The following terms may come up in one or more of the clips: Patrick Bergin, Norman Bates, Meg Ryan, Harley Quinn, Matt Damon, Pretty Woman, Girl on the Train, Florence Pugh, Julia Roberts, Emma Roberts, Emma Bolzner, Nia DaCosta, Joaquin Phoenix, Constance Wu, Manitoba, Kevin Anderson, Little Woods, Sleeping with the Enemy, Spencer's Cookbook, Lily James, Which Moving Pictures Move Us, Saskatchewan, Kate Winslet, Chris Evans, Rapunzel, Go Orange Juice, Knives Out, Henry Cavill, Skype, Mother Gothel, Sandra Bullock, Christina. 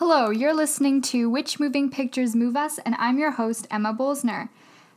Hello, you're listening to Which Moving Pictures Move Us, and I'm your host, Emma Bolzner.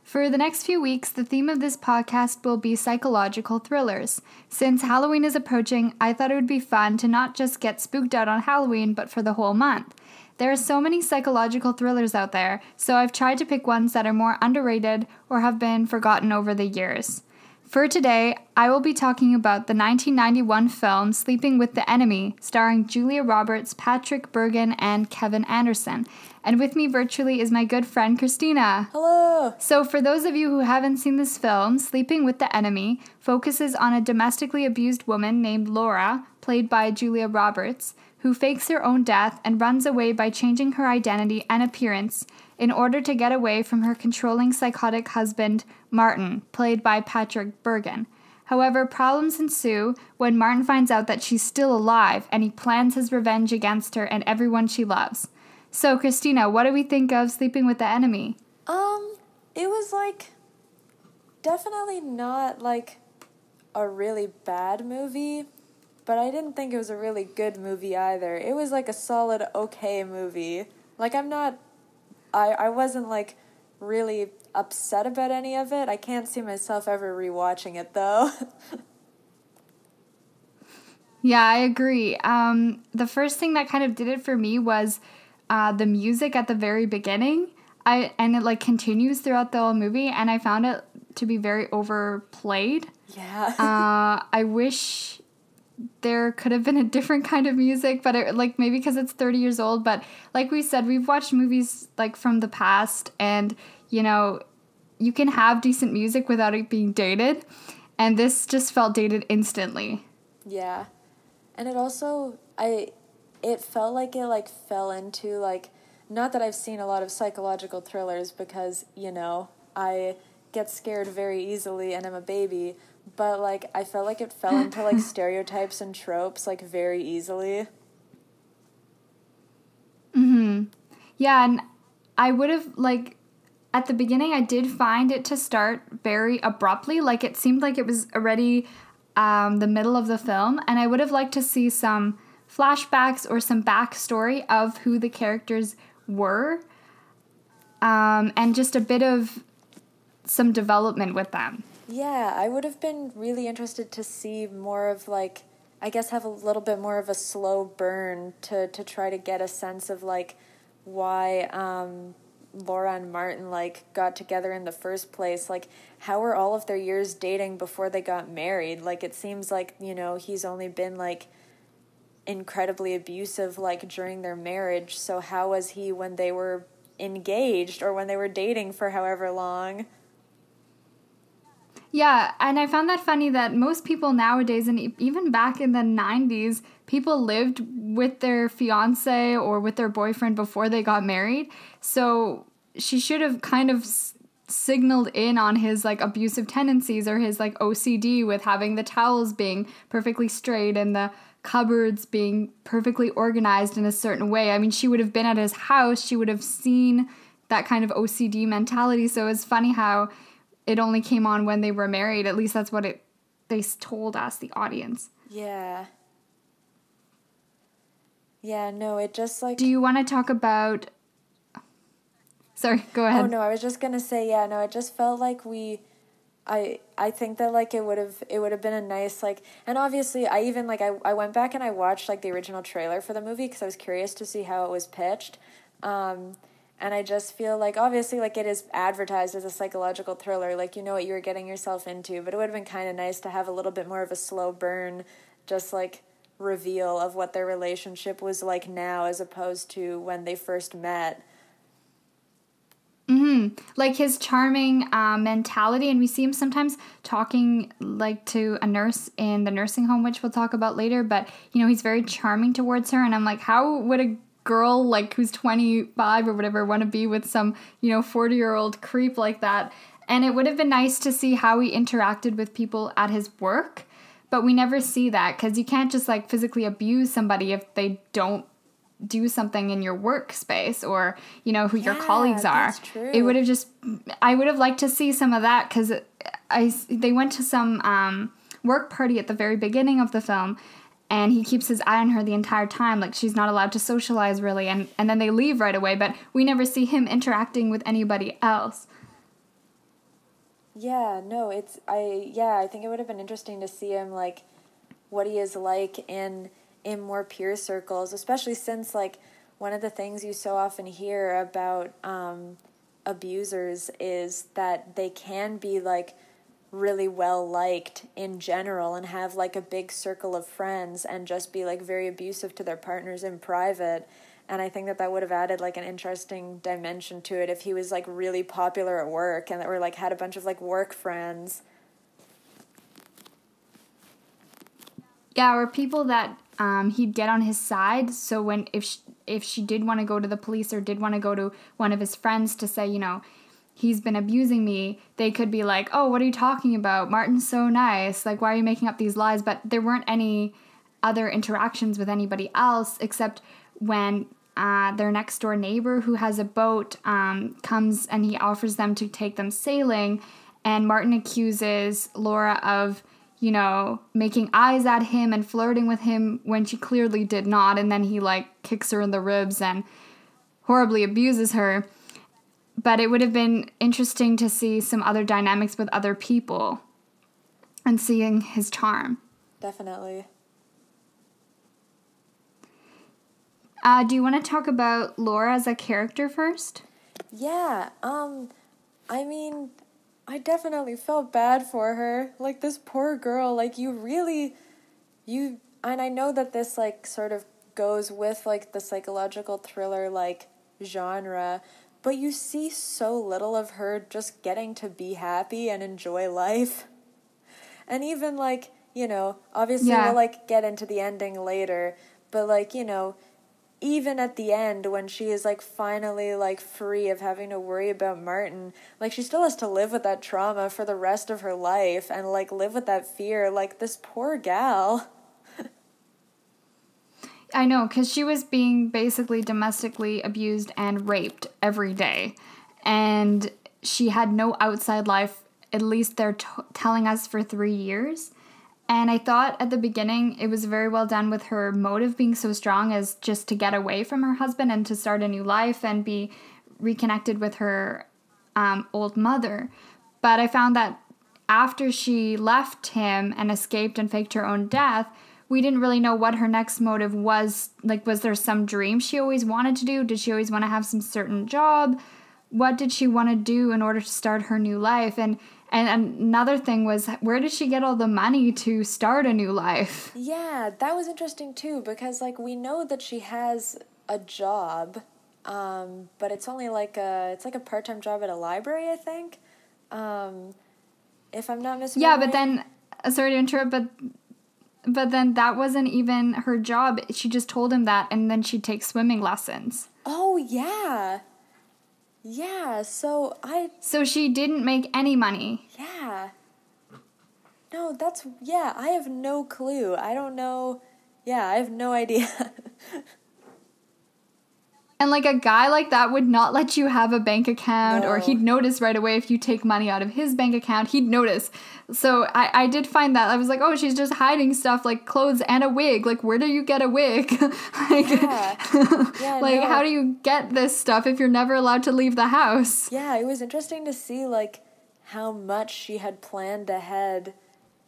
For the next few weeks, the theme of this podcast will be psychological thrillers. Since Halloween is approaching, I thought it would be fun to not just get spooked out on Halloween, but for the whole month. There are so many psychological thrillers out there, so I've tried to pick ones that are more underrated or have been forgotten over the years. For today, I will be talking about the 1991 film Sleeping with the Enemy, starring Julia Roberts, Patrick Bergin, and Kevin Anderson. And with me virtually is my good friend Christina. Hello! So for those of you who haven't seen this film, Sleeping with the Enemy focuses on a domestically abused woman named Laura, played by Julia Roberts, who fakes her own death and runs away by changing her identity and appearance in order to get away from her controlling psychotic husband, Martin, played by Patrick Bergin. However, problems ensue when Martin finds out that she's still alive, and he plans his revenge against her and everyone she loves. So, Christina, what do we think of Sleeping with the Enemy? It was, definitely not, a really bad movie, but I didn't think it was a really good movie either. It was, a solid, okay movie. I wasn't, really upset about any of it. I can't see myself ever rewatching it, though. Yeah, I agree. The first thing that kind of did it for me was the music at the very beginning. And it, continues throughout the whole movie, and I found it to be very overplayed. Yeah. I wish there could have been a different kind of music, but it, maybe because it's 30 years old. But like we said, we've watched movies from the past, and you can have decent music without it being dated, and this just felt dated instantly. Yeah, and it also it felt like it fell into not that I've seen a lot of psychological thrillers because I get scared very easily and I'm a baby. But, I felt like it fell into, stereotypes and tropes, very easily. Mm-hmm. Yeah, and I would have, at the beginning I did find it to start very abruptly. It seemed like it was already the middle of the film. And I would have liked to see some flashbacks or some backstory of who the characters were. And just a bit of some development with them. Yeah, I would have been really interested to see more of, have a little bit more of a slow burn to try to get a sense of, why Laura and Martin, got together in the first place. How were all of their years dating before they got married? It seems he's only been, incredibly abusive, during their marriage. So how was he when they were engaged or when they were dating for however long? Yeah, and I found that funny that most people nowadays, and even back in the 90s, people lived with their fiancé or with their boyfriend before they got married. So she should have kind of signaled in on his, abusive tendencies or his, OCD with having the towels being perfectly straight and the cupboards being perfectly organized in a certain way. I mean, she would have been at his house. She would have seen that kind of OCD mentality. So it's funny how it only came on when they were married. At least that's what they told us, the audience. Yeah. Yeah, no, it just Do you want to talk about... Sorry, go ahead. Oh, no, I was just going to say, yeah, no, it just felt like we... I think that, it would have been a nice, And obviously, I even, I went back and I watched, the original trailer for the movie because I was curious to see how it was pitched. And I just feel obviously, it is advertised as a psychological thriller. You know what you were getting yourself into. But it would have been kind of nice to have a little bit more of a slow burn, just, reveal of what their relationship was like now as opposed to when they first met. Mm-hmm. His charming mentality. And we see him sometimes talking, to a nurse in the nursing home, which we'll talk about later. But, he's very charming towards her. And I'm like, how would a girl who's 25 or whatever want to be with some 40-year-old creep like that? And it would have been nice to see how he interacted with people at his work, but we never see that because you can't just physically abuse somebody if they don't do something in your workspace or who your colleagues are. That's true. It would have I would have liked to see some of that because they went to some work party at the very beginning of the film. and he keeps his eye on her the entire time. Like, she's not allowed to socialize, really, and then they leave right away, but we never see him interacting with anybody else. Yeah, no, I think it would have been interesting to see him, like, what he is like in more peer circles, especially since, like, one of the things you so often hear about abusers is that they can be, like, really well-liked in general and have, like, a big circle of friends and just be, like, very abusive to their partners in private. And I think that would have added, like, an interesting dimension to it if he was, like, really popular at work and that we're, like, had a bunch of, like, work friends. Yeah, or people that he'd get on his side, so when if she did want to go to the police or did want to go to one of his friends to say, you know, he's been abusing me, they could be like, oh, what are you talking about? Martin's so nice. Like, why are you making up these lies? But there weren't any other interactions with anybody else except when their next-door neighbor who has a boat comes and he offers them to take them sailing, and Martin accuses Laura of, you know, making eyes at him and flirting with him when she clearly did not, and then he, like, kicks her in the ribs and horribly abuses her. But it would have been interesting to see some other dynamics with other people and seeing his charm. Definitely. Do you want to talk about Laura as a character first? Yeah. I mean, I definitely felt bad for her. Like, this poor girl, like, and I know that this, like, sort of goes with, like, the psychological thriller, like, genre, but you see so little of her just getting to be happy and enjoy life. And even, like, you know, obviously we'll, like, get into the ending later, but, like, you know, even at the end when she is, like, finally, like, free of having to worry about Martin, like, she still has to live with that trauma for the rest of her life and, like, live with that fear. Like, this poor gal. I know, because she was being basically domestically abused and raped every day. And she had no outside life, at least they're telling us, for 3 years. And I thought at the beginning it was very well done with her motive being so strong as just to get away from her husband and to start a new life and be reconnected with her old mother. But I found that after she left him and escaped and faked her own death, we didn't really know what her next motive was. Like, was there some dream she always wanted to do? Did she always want to have some certain job? What did she want to do in order to start her new life? And another thing was, where did she get all the money to start a new life? Yeah, that was interesting too, because, like, we know that she has a job, but it's only like a part-time job at a library, I think. If I'm not mistaken. Yeah, but then, sorry to interrupt, But then that wasn't even her job. She just told him that, and then she takes swimming lessons. Oh, yeah. Yeah, So she didn't make any money. Yeah. No, I have no clue. I don't know. Yeah, I have no idea. And, like, a guy like that would not let you have a bank account, or he'd notice right away if you take money out of his bank account. He'd notice. So I did find that. I was like, oh, she's just hiding stuff, like clothes and a wig. Like, where do you get a wig? Like, yeah, like, no. How do you get this stuff if you're never allowed to leave the house? Yeah, it was interesting to see, like, how much she had planned ahead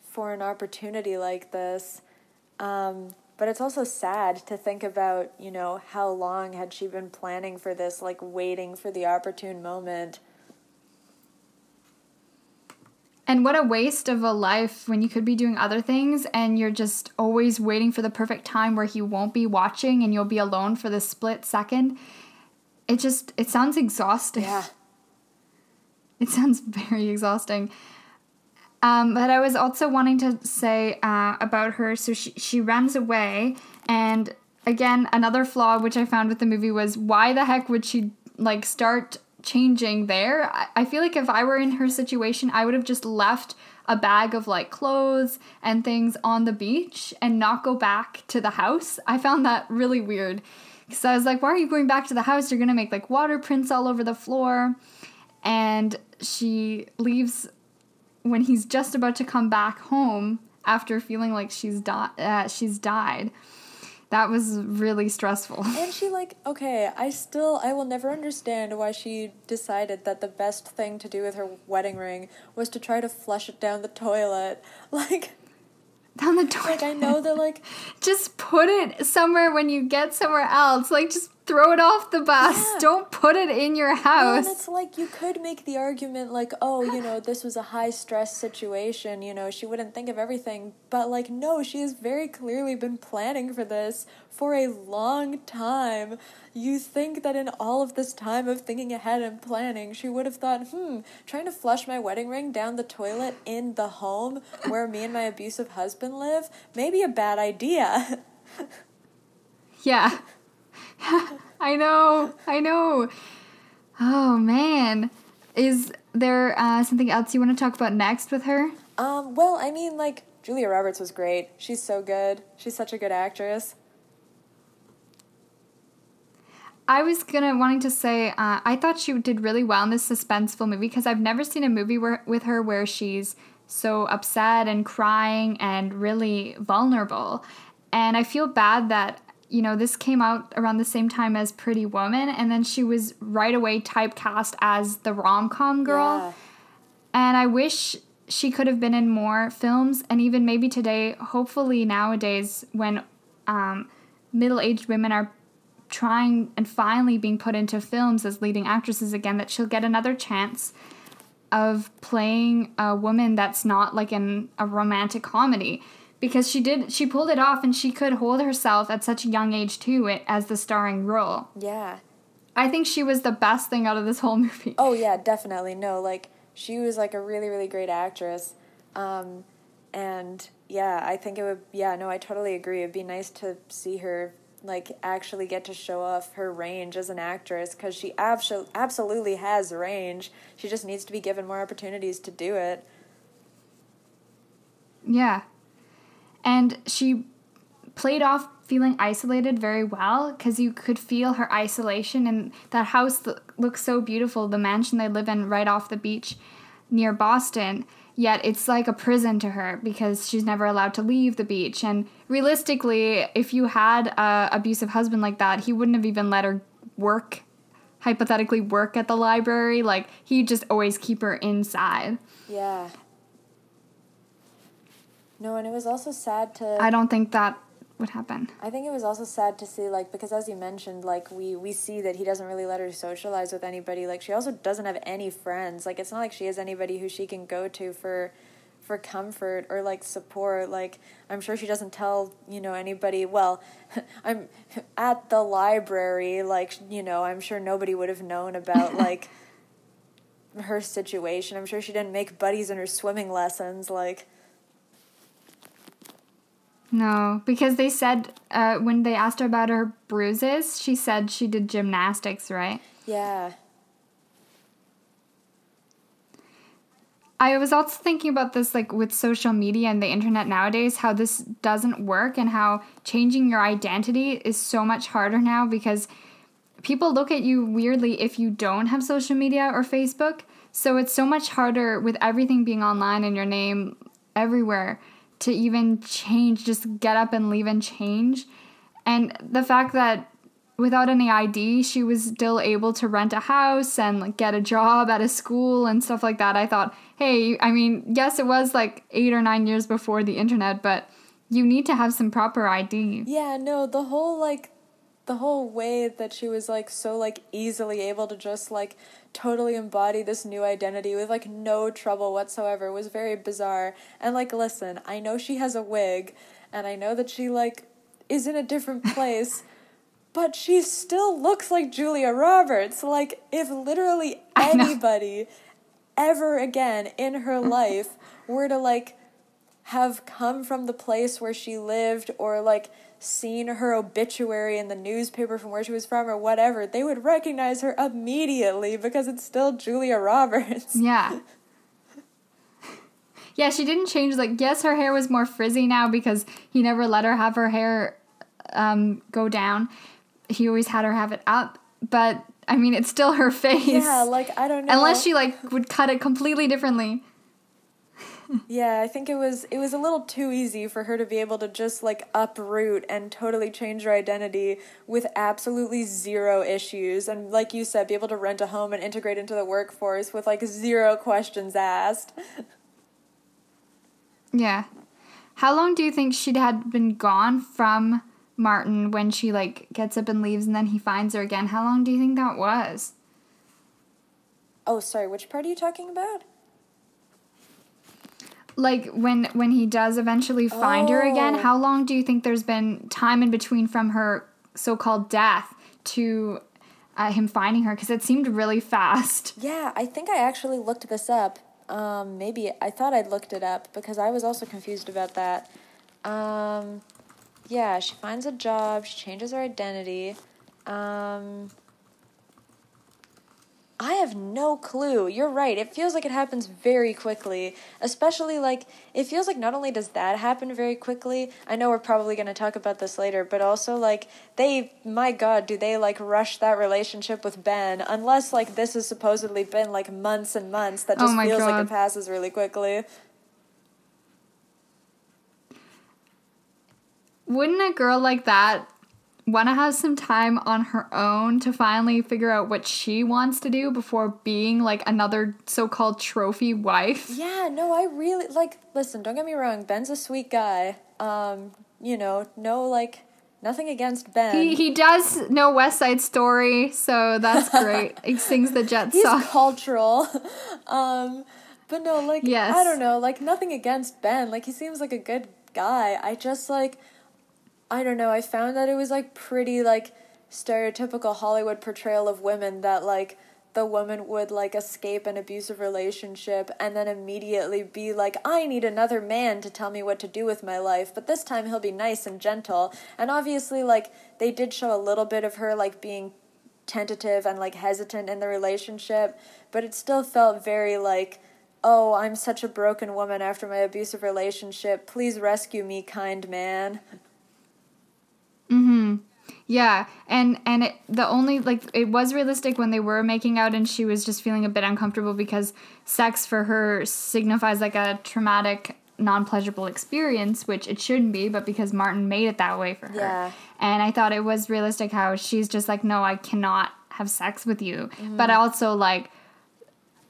for an opportunity like this. But it's also sad to think about, you know, how long had she been planning for this, like, waiting for the opportune moment. And what a waste of a life when you could be doing other things and you're just always waiting for the perfect time where he won't be watching and you'll be alone for the split second. It sounds exhausting. Yeah. It sounds very exhausting. But I was also wanting to say about her, so she runs away, and again, another flaw which I found with the movie was, why the heck would she, like, start changing there? I feel like if I were in her situation, I would have just left a bag of, like, clothes and things on the beach and not go back to the house. I found that really weird, because I was like, why are you going back to the house? You're going to make, like, water prints all over the floor, and she leaves when he's just about to come back home after feeling like she's died. That was really stressful. And she, I will never understand why she decided that the best thing to do with her wedding ring was to try to flush it down the toilet. Down the toilet. I know that, just put it somewhere when you get somewhere else. Just throw it off the bus. Yeah. Don't put it in your house. And it's you could make the argument, this was a high-stress situation. She wouldn't think of everything. But, no, she has very clearly been planning for this for a long time. You think that in all of this time of thinking ahead and planning, she would have thought, trying to flush my wedding ring down the toilet in the home where me and my abusive husband live, maybe a bad idea. Yeah. I know. Oh, man. Is there something else you want to talk about next with her? Julia Roberts was great. She's so good. She's such a good actress. I was wanting to say, I thought she did really well in this suspenseful movie because I've never seen a movie with her where she's so upset and crying and really vulnerable. And I feel bad that, this came out around the same time as Pretty Woman, and then she was right away typecast as the rom-com girl. Yeah. And I wish she could have been in more films, and even maybe today, hopefully nowadays, when middle-aged women are trying and finally being put into films as leading actresses again, that she'll get another chance of playing a woman that's not in a romantic comedy, because she pulled it off, and she could hold herself at such a young age to it as the starring role. Yeah. I think she was the best thing out of this whole movie. Oh yeah, definitely. No, she was a really, really great actress. And yeah, I think it would, I totally agree. It'd be nice to see her actually get to show off her range as an actress, because she absolutely has range. She just needs to be given more opportunities to do it. Yeah. And she played off feeling isolated very well, because you could feel her isolation, and that house looks so beautiful, the mansion they live in right off the beach near Boston, yet it's like a prison to her because she's never allowed to leave the beach. And realistically, if you had an abusive husband like that, he wouldn't have even let her hypothetically work at the library. He'd just always keep her inside. Yeah. No, and it was also sad to... I don't think that would happen. I think it was also sad to see, because as you mentioned, we see that he doesn't really let her socialize with anybody. She also doesn't have any friends. It's not like she has anybody who she can go to for comfort or, support. I'm sure she doesn't tell, anybody, well, I'm at the library. I'm sure nobody would have known about, her situation. I'm sure she didn't make buddies in her swimming lessons, No, because they said when they asked her about her bruises, she said she did gymnastics, right? Yeah. I was also thinking about this, with social media and the internet nowadays, how this doesn't work and how changing your identity is so much harder now, because people look at you weirdly if you don't have social media or Facebook. So it's so much harder with everything being online and your name everywhere to even change, just get up and leave and change. And the fact that without any ID, she was still able to rent a house and get a job at a school and stuff like that. I thought, hey, I mean, yes, it was 8 or 9 years before the internet, but you need to have some proper ID. Yeah, no, the whole way that she was so easily able to just totally embody this new identity with no trouble whatsoever was very bizarre. And listen, I know she has a wig, and I know that she is in a different place, but she still looks like Julia Roberts. If literally anybody ever again in her life were to have come from the place where she lived, or seen her obituary in the newspaper from where she was from or whatever, they would recognize her immediately because it's still Julia Roberts. Yeah. Yeah, she didn't change. Yes, her hair was more frizzy now because he never let her have her hair go down. He always had her have it up. But, I mean, it's still her face. Yeah, I don't know. Unless she, would cut it completely differently. Yeah, I think it was a little too easy for her to be able to just, like, uproot and totally change her identity with absolutely zero issues. And like you said, be able to rent a home and integrate into the workforce with, like, zero questions asked. Yeah. How long do you think she'd had been gone from Martin when she, like, gets up and leaves and then he finds her again? How long do you think that was? Oh, sorry, which part are you talking about? Like, when he does eventually find her again, how long do you think there's been time in between from her so-called death to him finding her? Because it seemed really fast. Yeah, I think I actually looked this up. Maybe I thought I'd looked it up because I was also confused about that. Yeah, she finds a job. She changes her identity. I have no clue. You're right. It feels like it happens very quickly. Especially, like, it feels like not only does that happen very quickly, I know we're probably going to talk about this later, but also, like, my God, do they, like, rush that relationship with Ben? Unless, like, this has supposedly been, like, months and months. That just feels God. Like it passes really quickly. Wouldn't a girl like that want to have some time on her own to finally figure out what she wants to do before being, like, another so-called trophy wife? Yeah, no, I really, like, listen, don't get me wrong, Ben's a sweet guy. You know, no, like, nothing against Ben. He does know West Side Story, so that's great. He sings the Jet song. He's cultural. But no, like, yes. I don't know, like, nothing against Ben. Like, he seems like a good guy. I just, like, I don't know, I found that it was, like, pretty, like, stereotypical Hollywood portrayal of women that, like, the woman would, like, escape an abusive relationship and then immediately be like, I need another man to tell me what to do with my life, but this time he'll be nice and gentle. And obviously, like, they did show a little bit of her, like, being tentative and, like, hesitant in the relationship, but it still felt very, like, oh, I'm such a broken woman after my abusive relationship, please rescue me, kind man. Mm-hmm. Yeah, and it, the only, like, it was realistic when they were making out and she was just feeling a bit uncomfortable because sex for her signifies, like, a traumatic, non-pleasurable experience, which it shouldn't be, but because Martin made it that way for her. Yeah. And I thought it was realistic how she's just like, no, I cannot have sex with you. Mm-hmm. But also, like,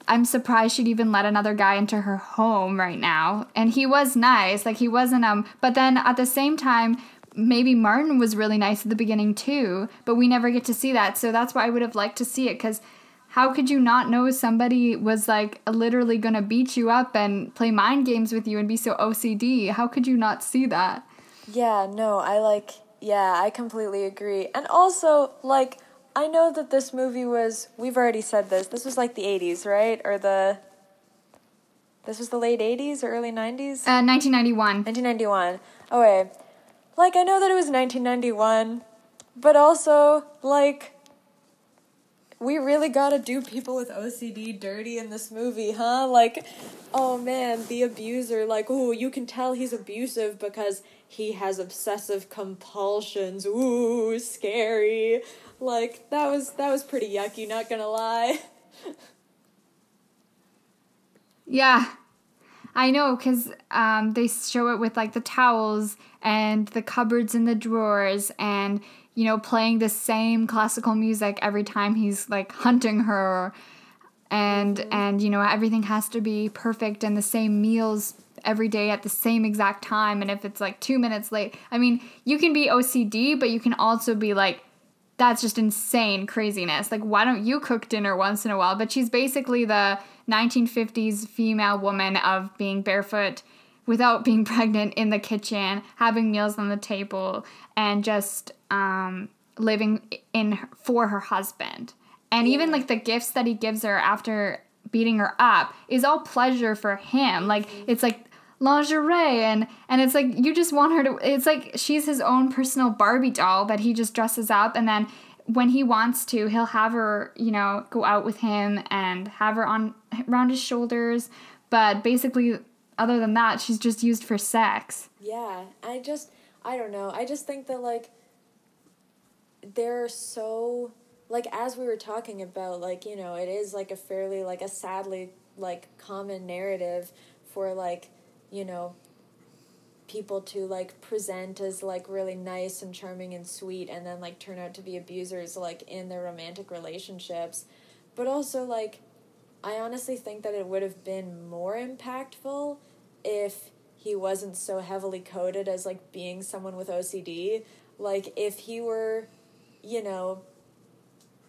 I'm surprised she'd even let another guy into her home right now. And he was nice, like, he wasn't, but then at the same time, maybe Martin was really nice at the beginning too, but we never get to see that. So that's why I would have liked to see it, because how could you not know somebody was, like, literally going to beat you up and play mind games with you and be so OCD? How could you not see that? Yeah, no, I completely agree. And also, like, I know that this movie was, we've already said this was like the 80s, right? Or this was the late 80s or early 90s? 1991. Oh, wait. Like, I know that it was 1991, but also, like, we really gotta do people with OCD dirty in this movie, huh? Like, oh man, the abuser, like, ooh, you can tell he's abusive because he has obsessive compulsions, ooh, scary. Like, that was pretty yucky, not gonna lie. Yeah. I know, because they show it with, like, the towels and the cupboards and the drawers and, you know, playing the same classical music every time he's, like, hunting her. And, mm-hmm. and you know, everything has to be perfect and the same meals every day at the same exact time. And if it's, like, 2 minutes late, I mean, you can be OCD, but you can also be, like, that's just insane craziness. Like, why don't you cook dinner once in a while? But she's basically the 1950s female woman of being barefoot without being pregnant in the kitchen, having meals on the table, and just living for her husband. And even, like, the gifts that he gives her after beating her up is all pleasure for him. Like, it's, like, lingerie, and it's like you just want her to, it's like she's his own personal Barbie doll that he just dresses up, and then when he wants to, he'll have her, you know, go out with him and have her on around his shoulders, but basically other than that she's just used for sex. Yeah, I don't know, I just think that, like, they're so, like, as we were talking about, like, you know, it is, like, a fairly, like, a sadly, like, common narrative for, like, you know, people to, like, present as, like, really nice and charming and sweet and then, like, turn out to be abusers, like, in their romantic relationships. But also, like, I honestly think that it would have been more impactful if he wasn't so heavily coded as, like, being someone with OCD. Like, if he were, you know,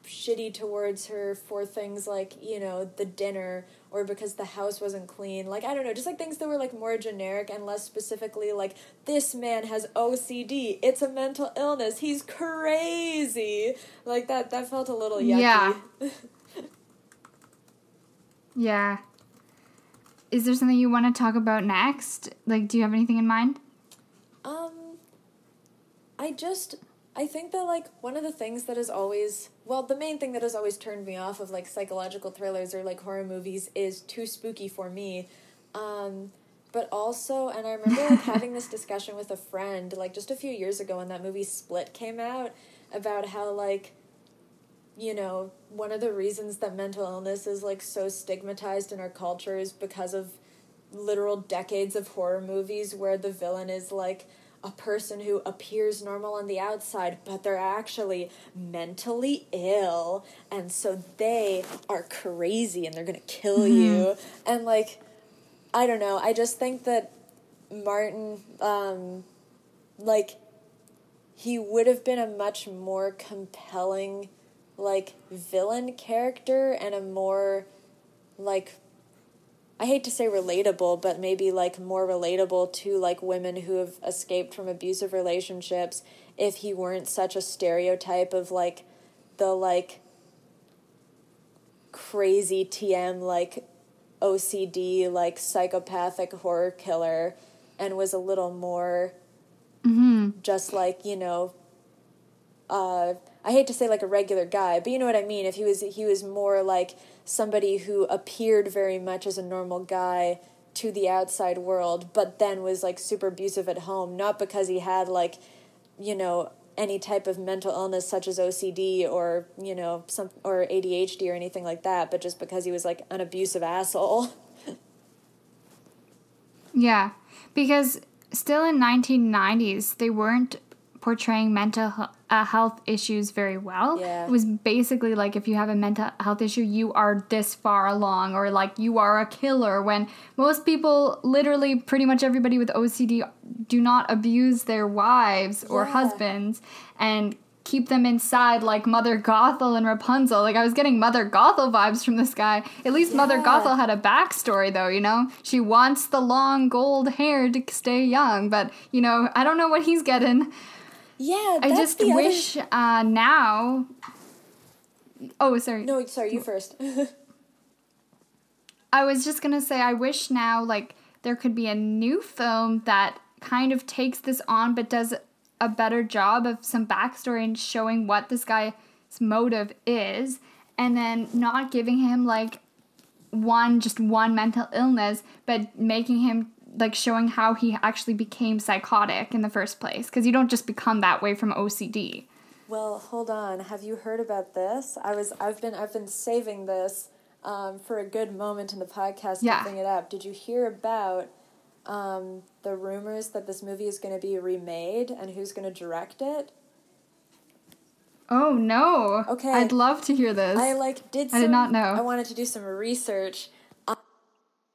shitty towards her for things like, you know, the dinner or because the house wasn't clean. Like, I don't know, just, like, things that were, like, more generic and less specifically, like, this man has OCD. It's a mental illness. He's crazy. Like, that felt a little yucky. Yeah. Yeah. Is there something you want to talk about next? Like, do you have anything in mind? I think that, like, one of the things that is always, well, the main thing that has always turned me off of, like, psychological thrillers or, like, horror movies is too spooky for me. But also, and I remember, like, having this discussion with a friend, like, just a few years ago when that movie Split came out, about how, like, you know, one of the reasons that mental illness is, like, so stigmatized in our culture is because of literal decades of horror movies where the villain is, like, a person who appears normal on the outside, but they're actually mentally ill, and so they are crazy, and they're gonna kill you, and, like, I don't know, I just think that Martin, like, he would have been a much more compelling, like, villain character, and a more, like, I hate to say relatable, but maybe, like, more relatable to, like, women who have escaped from abusive relationships if he weren't such a stereotype of, like, the, like, crazy TM, like, OCD, like, psychopathic horror killer, and was a little more just, like, you know, I hate to say, like, a regular guy, but you know what I mean. If he was more like somebody who appeared very much as a normal guy to the outside world, but then was, like, super abusive at home, not because he had, like, you know, any type of mental illness such as OCD or, you know, or ADHD or anything like that, but just because he was, like, an abusive asshole. Yeah, because still in 1990s, they weren't portraying mental health issues very well. Yeah. It was basically like, if you have a mental health issue, you are this far along, or, like, you are a killer, when most people, literally pretty much everybody with OCD, do not abuse their wives or husbands and keep them inside like Mother Gothel and Rapunzel. Like, I was getting Mother Gothel vibes from this guy. At least Mother Gothel had a backstory, though, you know? She wants the long gold hair to stay young, but, you know, I don't know what he's getting. Yeah, that's I just the wish other... now... Oh, sorry. No, sorry, you first. I was just going to say, I wish now, like, there could be a new film that kind of takes this on but does a better job of some backstory and showing what this guy's motive is, and then not giving him, like, one mental illness, but making him, like, showing how he actually became psychotic in the first place, because you don't just become that way from OCD. Well, hold on. Have you heard about this? I've been saving this for a good moment in the podcast to bring it up. Did you hear about the rumors that this movie is going to be remade and who's going to direct it? Oh, no. Okay. I'd love to hear this. I did not know. I wanted to do some research.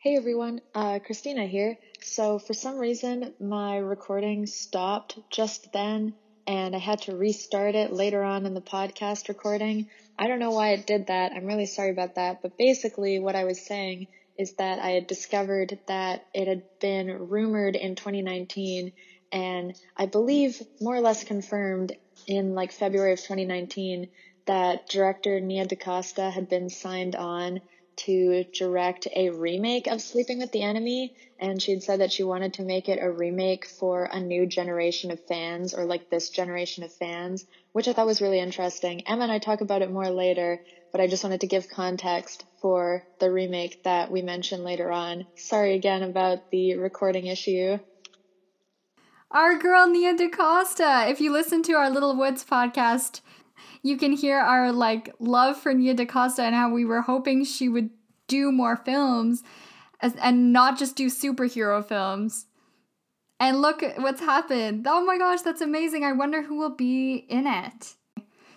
Hey everyone, Christina here. So for some reason, my recording stopped just then, and I had to restart it later on in the podcast recording. I don't know why it did that. I'm really sorry about that. But basically what I was saying is that I had discovered that it had been rumored in 2019, and I believe more or less confirmed in, like, February of 2019, that director Nia DaCosta had been signed on to direct a remake of Sleeping with the Enemy, and she'd said that she wanted to make it a remake for a new generation of fans, or, like, this generation of fans, which I thought was really interesting. Emma and I talk about it more later, but I just wanted to give context for the remake that we mentioned later on. Sorry again about the recording issue. Our girl Nia DaCosta. If you listen to our Little Woods podcast, you can hear our, like, love for Nia DaCosta and how we were hoping she would do more films. and not just do superhero films. And look at what's happened. Oh my gosh, that's amazing. I wonder who will be in it.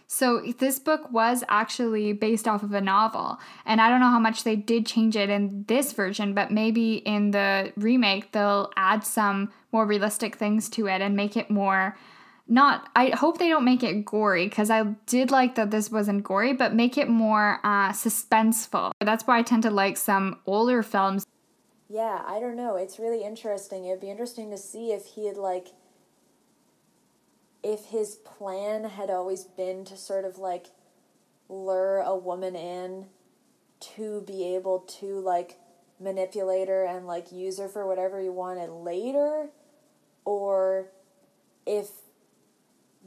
So this book was actually based off of a novel, and I don't know how much they did change it in this version, but maybe in the remake they'll add some more realistic things to it and make it more, not, I hope they don't make it gory, because I did like that this wasn't gory, but make it more suspenseful. That's why I tend to like some older films. Yeah, I don't know. It's really interesting. It'd be interesting to see if he had like, if his plan had always been to sort of, like, lure a woman in to be able to, like, manipulate her and, like, use her for whatever he wanted later, or if,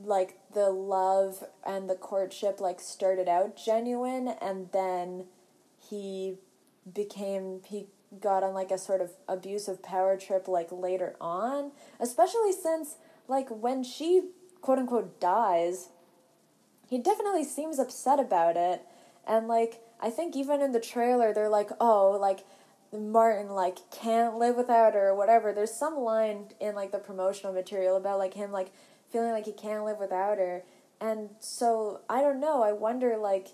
like, the love and the courtship, like, started out genuine and then he got on, like, a sort of abusive power trip, like, later on, especially since, like, when she quote-unquote dies, he definitely seems upset about it, and, like, I think even in the trailer, they're like, oh, like, Martin, like, can't live without her, or whatever. There's some line in, like, the promotional material about, like, him, like, feeling like he can't live without her, and so, I don't know, I wonder, like,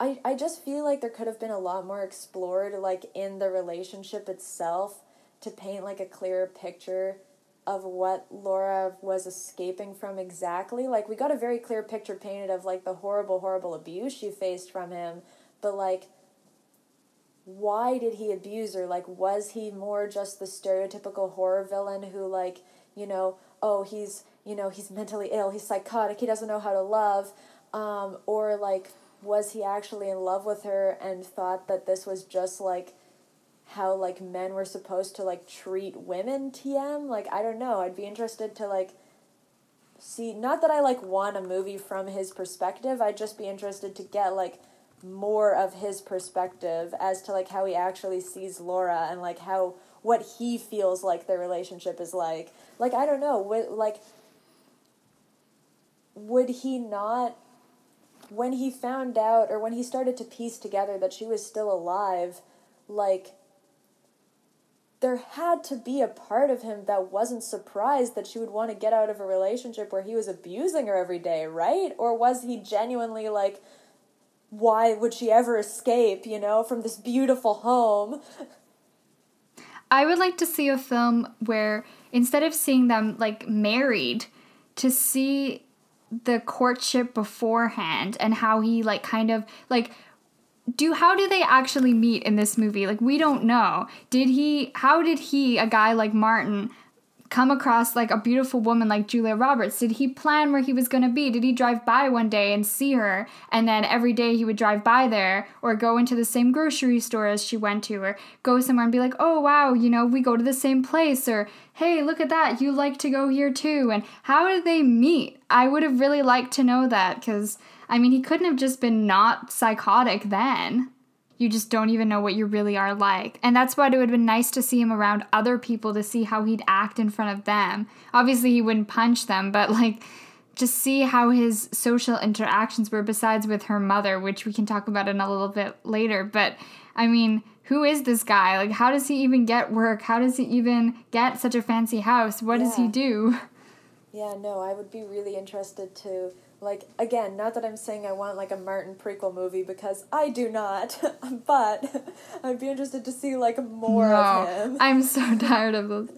I just feel like there could have been a lot more explored, like, in the relationship itself to paint, like, a clearer picture of what Laura was escaping from exactly. Like, we got a very clear picture painted of, like, the horrible, horrible abuse she faced from him, but, like, why did he abuse her? Like, was he more just the stereotypical horror villain who, like, you know, oh, he's, you know, he's mentally ill, he's psychotic, he doesn't know how to love, or, like, was he actually in love with her and thought that this was just, like, how, like, men were supposed to, like, treat women, TM? Like, I don't know. I'd be interested to, like, see, not that I, like, want a movie from his perspective, I'd just be interested to get, like, more of his perspective as to, like, how he actually sees Laura and, like, how, what he feels like their relationship is like. Like, I don't know, would he not, when he found out, or when he started to piece together that she was still alive, like, there had to be a part of him that wasn't surprised that she would want to get out of a relationship where he was abusing her every day, right? Or was he genuinely like, why would she ever escape, you know, from this beautiful home? I would like to see a film where instead of seeing them, like, married, to see the courtship beforehand and how he, like, kind of, like, how do they actually meet in this movie? Like, we don't know. How did he, a guy like Martin, come across, like, a beautiful woman like Julia Roberts? Did he plan where he was going to be? Did he drive by one day and see her, and then every day he would drive by there, or go into the same grocery store as she went to, or go somewhere and be like, oh, wow, you know, we go to the same place, or, hey, look at that, you like to go here too, and how did they meet? I would have really liked to know that, because, I mean, he couldn't have just been not psychotic then. You just don't even know what you really are like. And that's why it would have been nice to see him around other people to see how he'd act in front of them. Obviously, he wouldn't punch them, but, like, just see how his social interactions were besides with her mother, which we can talk about in a little bit later. But, I mean, who is this guy? Like, how does he even get work? How does he even get such a fancy house? What does he do? Yeah, no, I would be really interested to, like, again, not that I'm saying I want, like, a Martin prequel movie, because I do not, but I'd be interested to see, like, more of him. I'm so tired of those.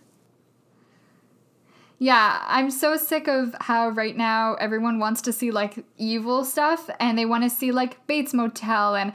Yeah, I'm so sick of how right now everyone wants to see, like, evil stuff, and they want to see, like, Bates Motel and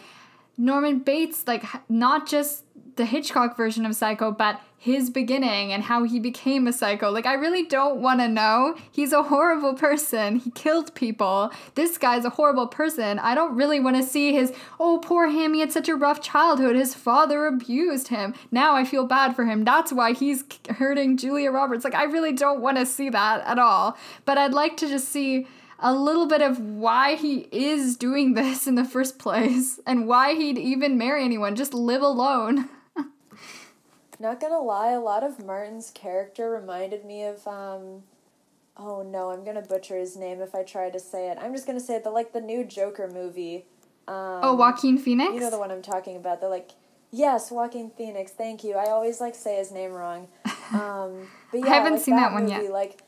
Norman Bates, like, not just the Hitchcock version of Psycho, but his beginning and how he became a psycho. Like, I really don't want to know. He's a horrible person. He killed people. This guy's a horrible person. I don't really want to see his, oh, poor him, he had such a rough childhood. His father abused him. Now I feel bad for him. That's why he's hurting Julia Roberts. Like, I really don't want to see that at all. But I'd like to just see a little bit of why he is doing this in the first place and why he'd even marry anyone. Just live alone. Not gonna lie, a lot of Martin's character reminded me of, oh no, I'm gonna butcher his name if I try to say it. I'm just gonna say it, the new Joker movie. Joaquin Phoenix? You know the one I'm talking about. The, like, Yes, Joaquin Phoenix. Thank you. I always say his name wrong. But yeah, I haven't seen that one movie, yet.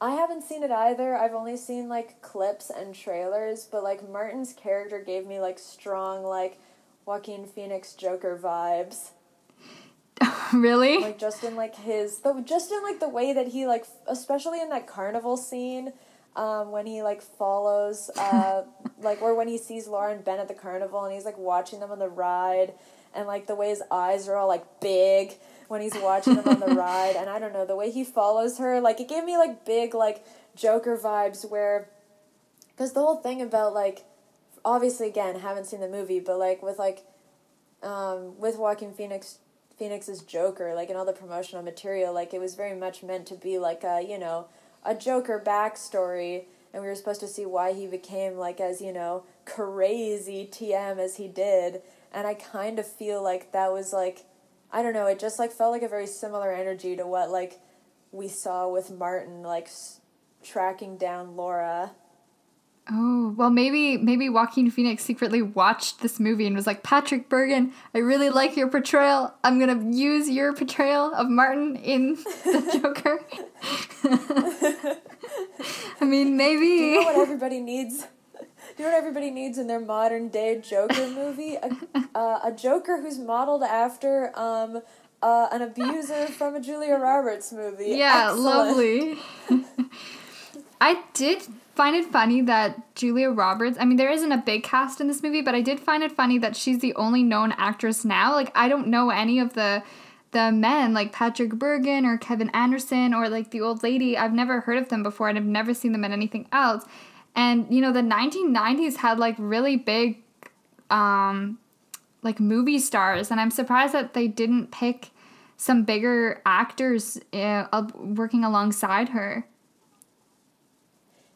I haven't seen it either. I've only seen clips and trailers, but Martin's character gave me strong Joaquin Phoenix Joker vibes. Really? Just in the way that he especially in that carnival scene, when he follows or when he sees Laura and Ben at the carnival and he's watching them on the ride and the way his eyes are all big when he's watching them on the ride, and I don't know, the way he follows her, it gave me big Joker vibes, where because the whole thing about obviously again haven't seen the movie, but with Joaquin Phoenix's Joker, in all the promotional material, it was very much meant to be, a Joker backstory, and we were supposed to see why he became, as, crazy TM as he did, and I kind of feel that was, I don't know, it just, felt a very similar energy to what, we saw with Martin, tracking down Laura. Oh, well, maybe Joaquin Phoenix secretly watched this movie and was like, Patrick Bergin, I really like your portrayal. I'm going to use your portrayal of Martin in The Joker. I mean, maybe. Do you know what everybody needs in their modern-day Joker movie? A Joker who's modeled after an abuser from a Julia Roberts movie. Yeah, excellent. Lovely. I did find it funny that Julia Roberts, I mean, there isn't a big cast in this movie, but I did find it funny that she's the only known actress now. I don't know any of the men, Patrick Bergin or Kevin Anderson or, the old lady. I've never heard of them before, and I've never seen them in anything else. And, the 1990s had, really big, movie stars, and I'm surprised that they didn't pick some bigger actors working alongside her.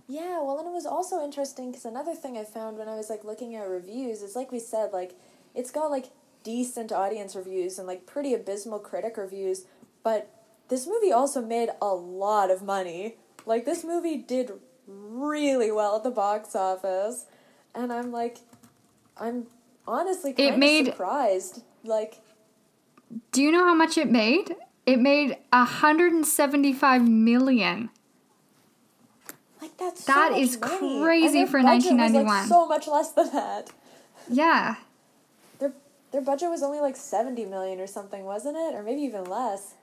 Yeah, well, and it was also interesting because another thing I found when I was, looking at reviews is, we said, it's got, decent audience reviews and, pretty abysmal critic reviews, but this movie also made a lot of money. This movie did really well at the box office, and I'm honestly kind of surprised. Do you know how much it made? It made $175 million. That's so that is money. Crazy for 1991. So much less than that. Yeah. Their budget was only $70 million or something, wasn't it? Or maybe even less.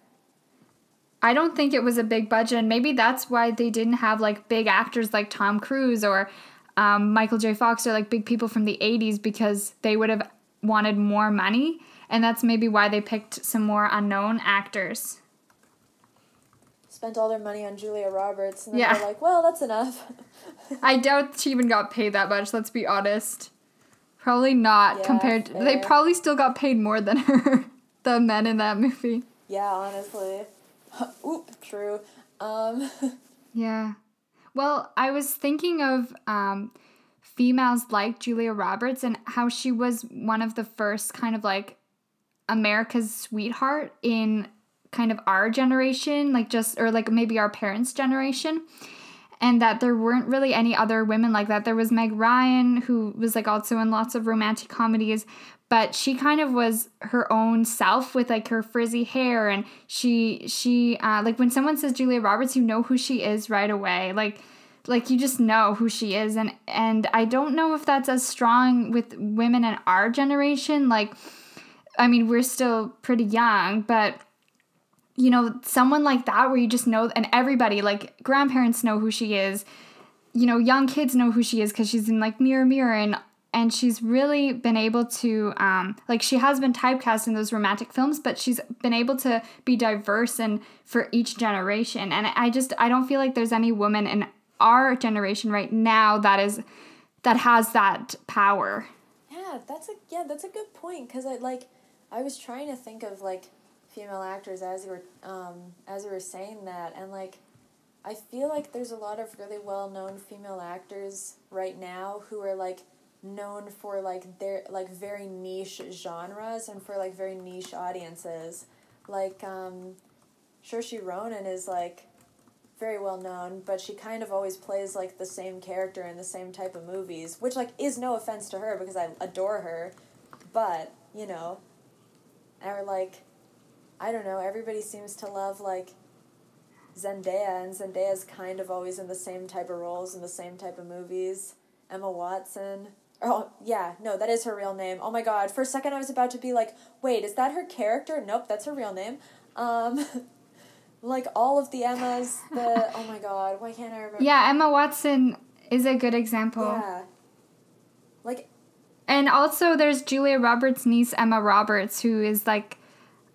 I don't think it was a big budget, and maybe that's why they didn't have big actors like Tom Cruise or Michael J. Fox or big people from the 80s, because they would have wanted more money, and that's maybe why they picked some more unknown actors. Spent all their money on Julia Roberts, and then they're well, that's enough. I doubt she even got paid that much, let's be honest. Probably not, compared to... They probably still got paid more than her, the men in that movie. Yeah, honestly. Oop, true. Yeah. Well, I was thinking of females like Julia Roberts and how she was one of the first kind of America's sweetheart in... kind of our generation, maybe our parents' generation, and that there weren't really any other women like that. There was Meg Ryan, who was also in lots of romantic comedies, but she kind of was her own self with her frizzy hair, and she when someone says Julia Roberts, you know who she is right away, you just know who she is, and I don't know if that's as strong with women in our generation. I mean, we're still pretty young, but someone like that where you just know, and everybody, grandparents know who she is, young kids know who she is because she's in, Mirror, Mirror, and she's really been able to, she has been typecast in those romantic films, but she's been able to be diverse and for each generation, and I don't feel there's any woman in our generation right now that has that power. Yeah, that's a good point, because I was trying to think of, female actors as you were saying that, and I feel there's a lot of really well-known female actors right now who are known for their very niche genres and for very niche audiences. Saoirse Ronan is very well known, but she kind of always plays the same character in the same type of movies, which is no offense to her because I adore her, but you know, or like, I don't know, everybody seems to love, like, Zendaya, and Zendaya's kind of always in the same type of roles, in the same type of movies. Emma Watson. Oh, yeah, no, that is her real name. Oh, my God. For a second, I was about to be like, wait, is that her character? Nope, that's her real name. Like, all of the Emmas, the... Oh, my God, why can't I remember? Yeah, Emma Watson is a good example. Yeah. Like... And also, there's Julia Roberts' niece, Emma Roberts, who is, like,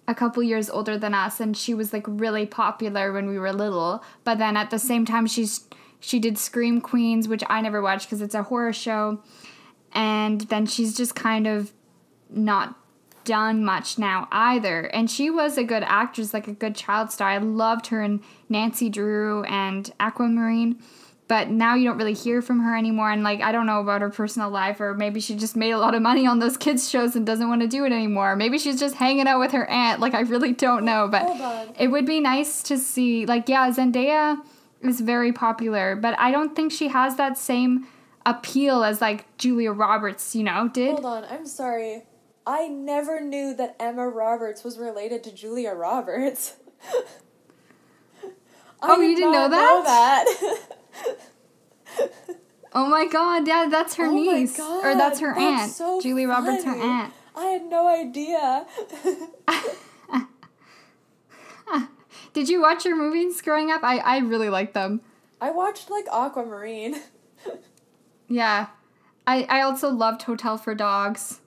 a couple years older than us, and she was, like, really popular when we were little. But then at the same time, she did Scream Queens, which I never watched because it's a horror show. And then she's just kind of not done much now either. And she was a good actress, like a good child star. I loved her in Nancy Drew and Aquamarine. But now you don't really hear from her anymore. And, like, I don't know about her personal life. Or maybe she just made a lot of money on those kids' shows and doesn't want to do it anymore. Maybe she's just hanging out with her aunt. Like, I really don't know. But it would be nice to see. Like, yeah, Zendaya is very popular. But I don't think she has that same appeal as, like, Julia Roberts, you know, did. Hold on. I'm sorry. I never knew that Emma Roberts was related to Julia Roberts. Oh, you didn't know that? Oh my God, yeah, that's her niece. Or that's her aunt. So Julie funny. Roberts, her aunt. I had no idea. Did you watch your movies growing up? I really liked them. I watched, like, Aquamarine. Yeah. I also loved Hotel for Dogs.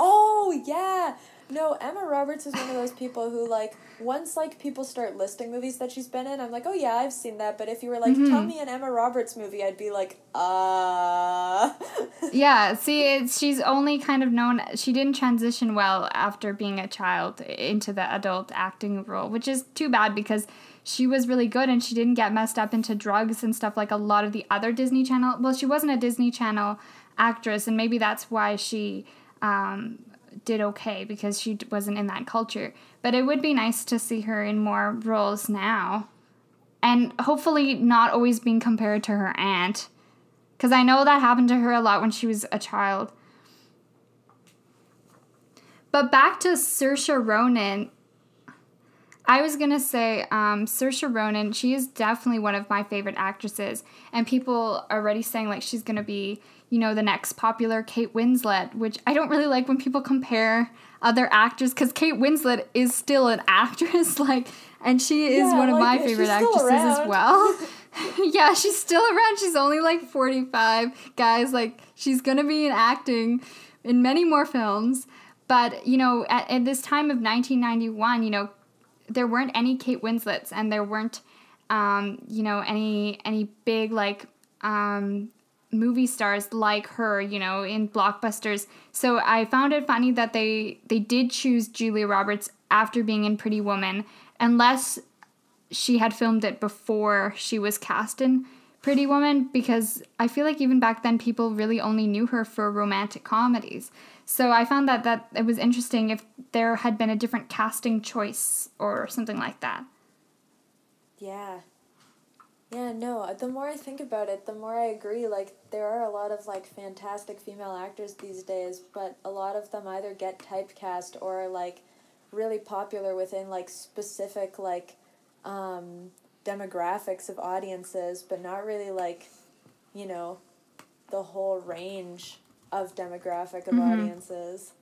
Oh, yeah. No, Emma Roberts is one of those people who, like, once, like, people start listing movies that she's been in, I'm like, oh, yeah, I've seen that. But if you were like, tell me an Emma Roberts movie, I'd be like, Yeah, see, she's only kind of known, she didn't transition well after being a child into the adult acting role, which is too bad because she was really good and she didn't get messed up into drugs and stuff like a lot of the other Disney Channel. Well, she wasn't a Disney Channel actress, and maybe that's why she... did okay because she wasn't in that culture. But it would be nice to see her in more roles now. And hopefully not always being compared to her aunt. Because I know that happened to her a lot when she was a child. But back to Saoirse Ronan. I was going to say Saoirse Ronan, she is definitely one of my favorite actresses. And people are already saying, like, she's going to be, you know, the next popular Kate Winslet, which I don't really like when people compare other actors because Kate Winslet is still an actress, like, and she is one of my favorite actresses as well. Yeah, she's still around. She's only like 45, guys. Like, she's going to be in acting in many more films. But, you know, at this time of 1991, you know, there weren't any Kate Winslets and there weren't, you know, any big, like, movie stars like her, you know, in blockbusters. So I found it funny that they did choose Julia Roberts after being in Pretty Woman, unless she had filmed it before she was cast in Pretty Woman, because I feel like even back then people really only knew her for romantic comedies. So I found that it was interesting if there had been a different casting choice or something like that. Yeah. Yeah, no, the more I think about it, the more I agree. Like, there are a lot of, like, fantastic female actors these days, but a lot of them either get typecast or are, like, really popular within, like, specific, like, demographics of audiences, but not really, like, you know, the whole range of demographic of audiences.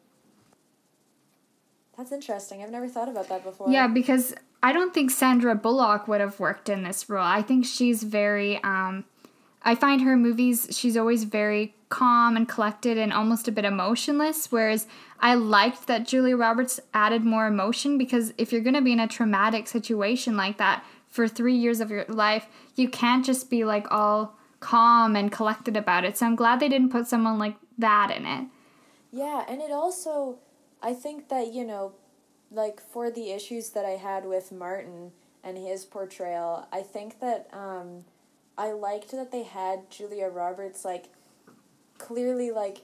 That's interesting. I've never thought about that before. Yeah, because... I don't think Sandra Bullock would have worked in this role. I think she's very, I find her movies, she's always very calm and collected and almost a bit emotionless, whereas I liked that Julia Roberts added more emotion because if you're going to be in a traumatic situation like that for 3 years of your life, you can't just be, like, all calm and collected about it. So I'm glad they didn't put someone like that in it. Yeah, and it also, I think that, you know, like, for the issues that I had with Martin and his portrayal, I think that I liked that they had Julia Roberts, like, clearly, like,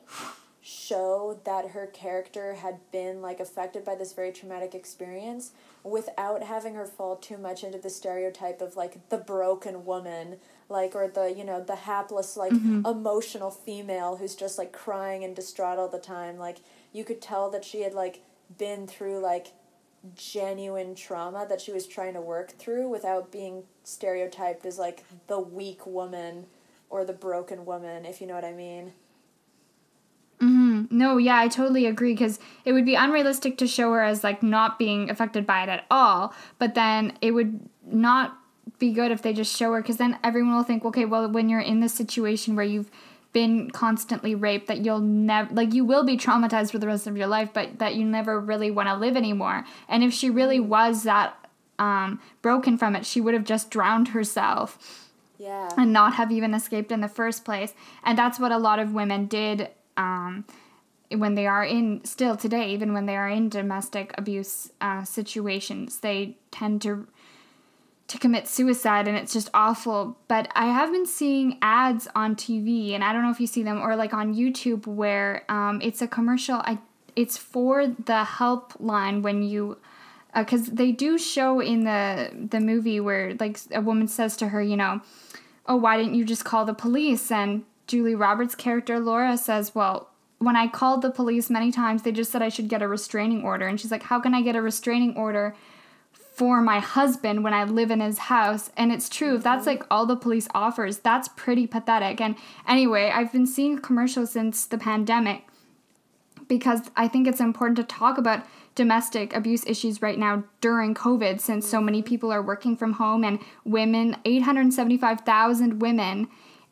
show that her character had been, like, affected by this very traumatic experience without having her fall too much into the stereotype of, like, the broken woman like, or the, you know, the hapless, like, emotional female who's just, like, crying and distraught all the time. Like, you could tell that she had, like, been through, like, genuine trauma that she was trying to work through without being stereotyped as, like, the weak woman or the broken woman, if you know what I mean. No, yeah, I totally agree, because it would be unrealistic to show her as, like, not being affected by it at all, but then it would not be good if they just show her, because then everyone will think, okay, well, when you're in this situation where you've been constantly raped, that you'll never, like, you will be traumatized for the rest of your life, but that you never really want to live anymore. And if she really was that broken from it, she would have just drowned herself. Yeah. And not have even escaped in the first place. And that's what a lot of women did when they are in, still today, even when they are in domestic abuse situations, they tend to commit suicide, and it's just awful. But I have been seeing ads on TV, and I don't know if you see them, or like on YouTube, where it's a commercial. It's for the helpline when you, because they do show in the movie where, like, a woman says to her, you know, oh, why didn't you just call the police? And Julia Roberts' character, Laura, says, well, when I called the police many times, they just said I should get a restraining order. And she's like, how can I get a restraining order for my husband when I live in his house? And it's true. If that's, like, all the police offers, that's pretty pathetic. And anyway, I've been seeing commercials since the pandemic, because I think it's important to talk about domestic abuse issues right now during COVID, since so many people are working from home, and women, 875,000 women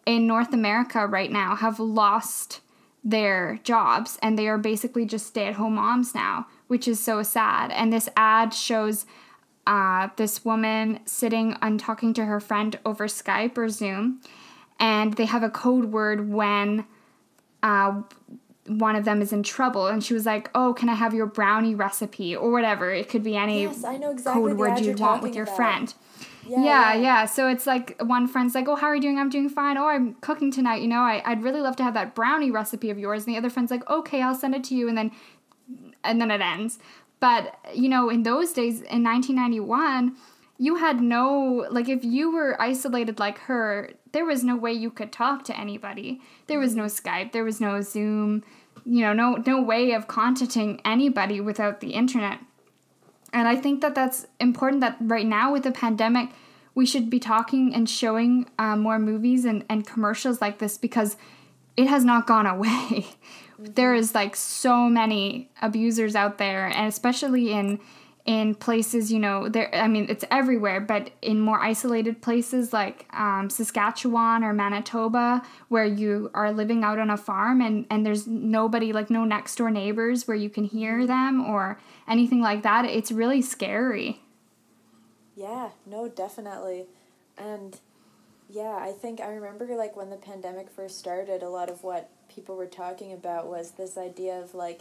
in North America right now have lost their jobs, and they are basically just stay-at-home moms now, which is so sad. And this ad shows this woman sitting and talking to her friend over Skype or Zoom, and they have a code word when one of them is in trouble, and she was like, oh, can I have your brownie recipe, or whatever. It could be any code word you want with your friend. Yeah. So it's like one friend's like, oh, how are you doing? I'm doing fine. Oh, I'm cooking tonight. You know, I'd really love to have that brownie recipe of yours. And the other friend's like, okay, I'll send it to you. And then it ends. But, you know, in those days, in 1991, you had no, like, if you were isolated like her, there was no way you could talk to anybody. There was no Skype. There was no Zoom. You know, no way of contacting anybody without the internet. And I think that that's important, that right now with the pandemic, we should be talking and showing more movies and commercials like this, because it has not gone away. There is, like, so many abusers out there, and especially in places, you know, there. I mean, it's everywhere, but in more isolated places like Saskatchewan or Manitoba, where you are living out on a farm and there's nobody, like, no next door neighbors where you can hear them or anything like that. It's really scary. Yeah, no, definitely. And yeah, I think I remember, like, when the pandemic first started, a lot of what people were talking about was this idea of, like,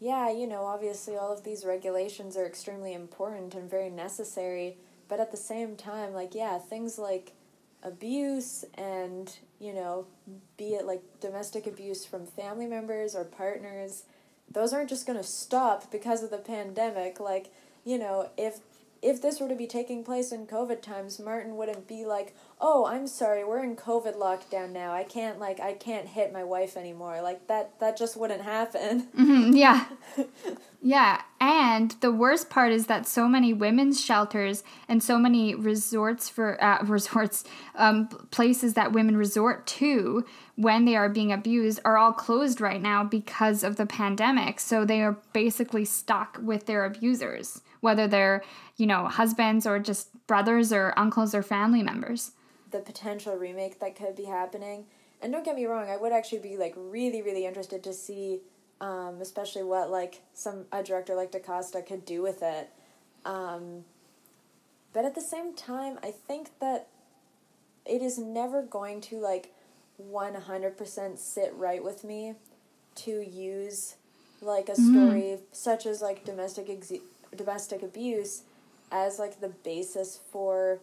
yeah, you know, obviously all of these regulations are extremely important and very necessary, but at the same time, like, yeah, things like abuse and, you know, be it, like, domestic abuse from family members or partners, those aren't just going to stop because of the pandemic. Like, you know, if this were to be taking place in COVID times, Martin wouldn't be like, oh, I'm sorry, we're in COVID lockdown now, I can't hit my wife anymore. Like, that just wouldn't happen. Yeah. Yeah, and the worst part is that so many women's shelters and so many resorts for places that women resort to when they are being abused are all closed right now because of the pandemic. So they are basically stuck with their abusers, whether they're, you know, husbands or just brothers or uncles or family members. The potential remake that could be happening. And don't get me wrong, I would actually be, like, really, really interested to see, especially what, like, a director like DaCosta could do with it. But at the same time, I think that it is never going to, like, 100% sit right with me to use, like, a story such as, like, domestic abuse as, like, the basis for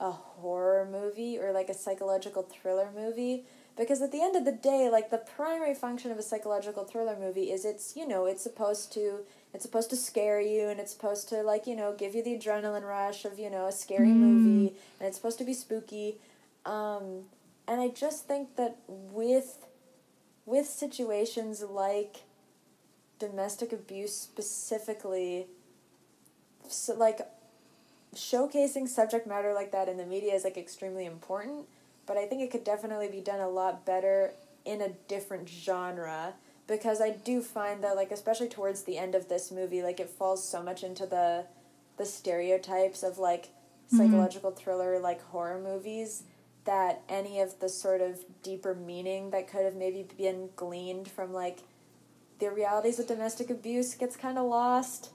a horror movie or, like, a psychological thriller movie, because at the end of the day, like, the primary function of a psychological thriller movie is it's, you know, it's supposed to scare you, and it's supposed to, like, you know, give you the adrenaline rush of, you know, a scary movie, and it's supposed to be spooky. And I just think that with situations like domestic abuse specifically, so like showcasing subject matter like that in the media is like extremely important, but I think it could definitely be done a lot better in a different genre, because I do find that, like, especially towards the end of this movie, like, it falls so much into the stereotypes of, like, psychological thriller, like, horror movies, that any of the sort of deeper meaning that could have maybe been gleaned from, like, the realities of domestic abuse gets kind of lost.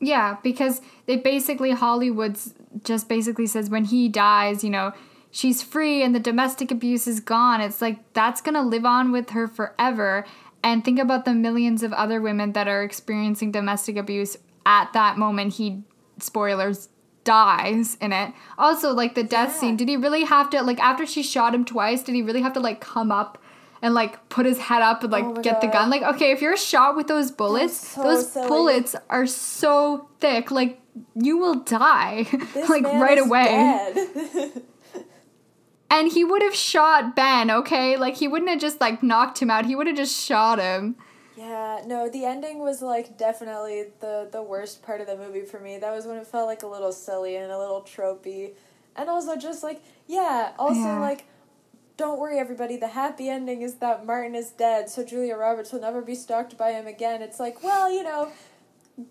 Yeah, because they basically, Hollywood just basically says when he dies, you know, she's free and the domestic abuse is gone. It's like, that's going to live on with her forever. And think about the millions of other women that are experiencing domestic abuse at that moment he, spoilers, dies in it. Also, like, the death scene, did he really have to, like, after she shot him twice, did he really have to, like, come up and, like, put his head up and, like, get the gun? Like, okay, if you're shot with those bullets, so those silly bullets are so thick. Like, you will die, like, right away. Dead. And he would have shot Ben, okay? Like, he wouldn't have just, like, knocked him out. He would have just shot him. Yeah, no, the ending was, like, definitely the worst part of the movie for me. That was when it felt, like, a little silly and a little tropey. And also just, like, like, don't worry, everybody. The happy ending is that Martin is dead, so Julia Roberts will never be stalked by him again. It's like, well, you know,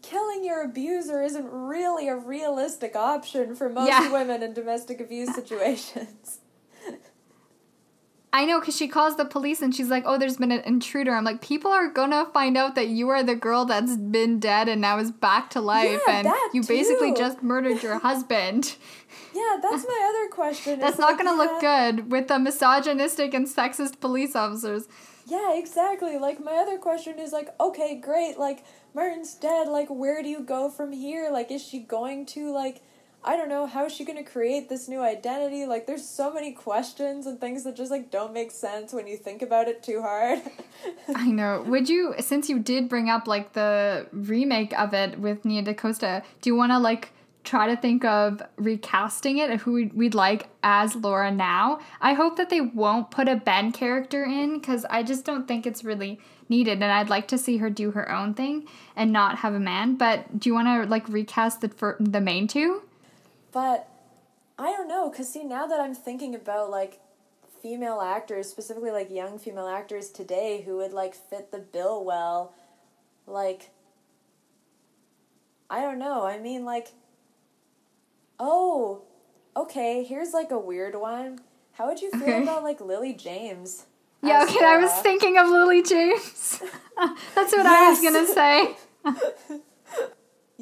killing your abuser isn't really a realistic option for most women in domestic abuse situations. I know, because she calls the police and she's like, oh, there's been an intruder. I'm like, people are going to find out that you are the girl that's been dead and now is back to life. Yeah, and you basically just murdered your husband. Yeah, that's my other question. That's not going to look good with the misogynistic and sexist police officers. Yeah, exactly. Like, my other question is, like, okay, great. Like, Martin's dead. Like, where do you go from here? Like, is she going to, like, I don't know, how is she going to create this new identity? Like, there's so many questions and things that just, like, don't make sense when you think about it too hard. I know. Would you, since you did bring up, like, the remake of it with Nia DaCosta, do you want to, like, try to think of recasting it and who we'd like as Laura now? I hope that they won't put a Ben character in, because I just don't think it's really needed, and I'd like to see her do her own thing and not have a man. But do you want to, like, recast the main two? But I don't know, because, see, now that I'm thinking about, like, female actors, specifically, like, young female actors today who would, like, fit the bill well, like, I don't know. I mean, like, oh, okay, here's, like, a weird one. How would you feel about, like, Lily James? Yeah, okay, Sarah? I was thinking of Lily James. That's what I was going to say.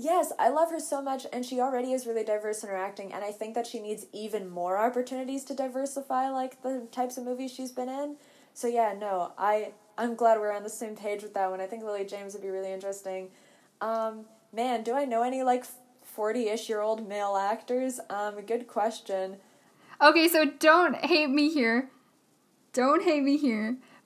Yes, I love her so much, and she already is really diverse in her acting, and I think that she needs even more opportunities to diversify, like, the types of movies she's been in. So, yeah, no, I'm glad we're on the same page with that one. I think Lily James would be really interesting. Man, do I know any, like, 40-ish-year-old male actors? Good question. Okay, so don't hate me here.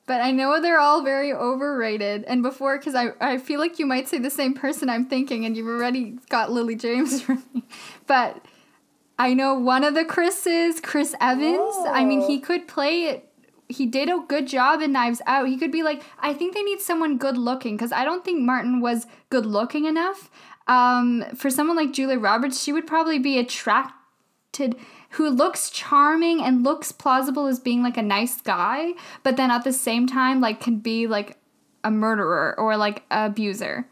But I know they're all very overrated. And before, because I feel like you might say the same person I'm thinking, and you've already got Lily James for me. But I know one of the Chris's, Chris Evans. Oh. I mean, he could play it. He did a good job in Knives Out. He could be like, I think they need someone good looking, because I don't think Martin was good looking enough. For someone like Julia Roberts, she would probably be attracted, who looks charming and looks plausible as being, like, a nice guy, but then at the same time, like, can be, like, a murderer or, like, an abuser.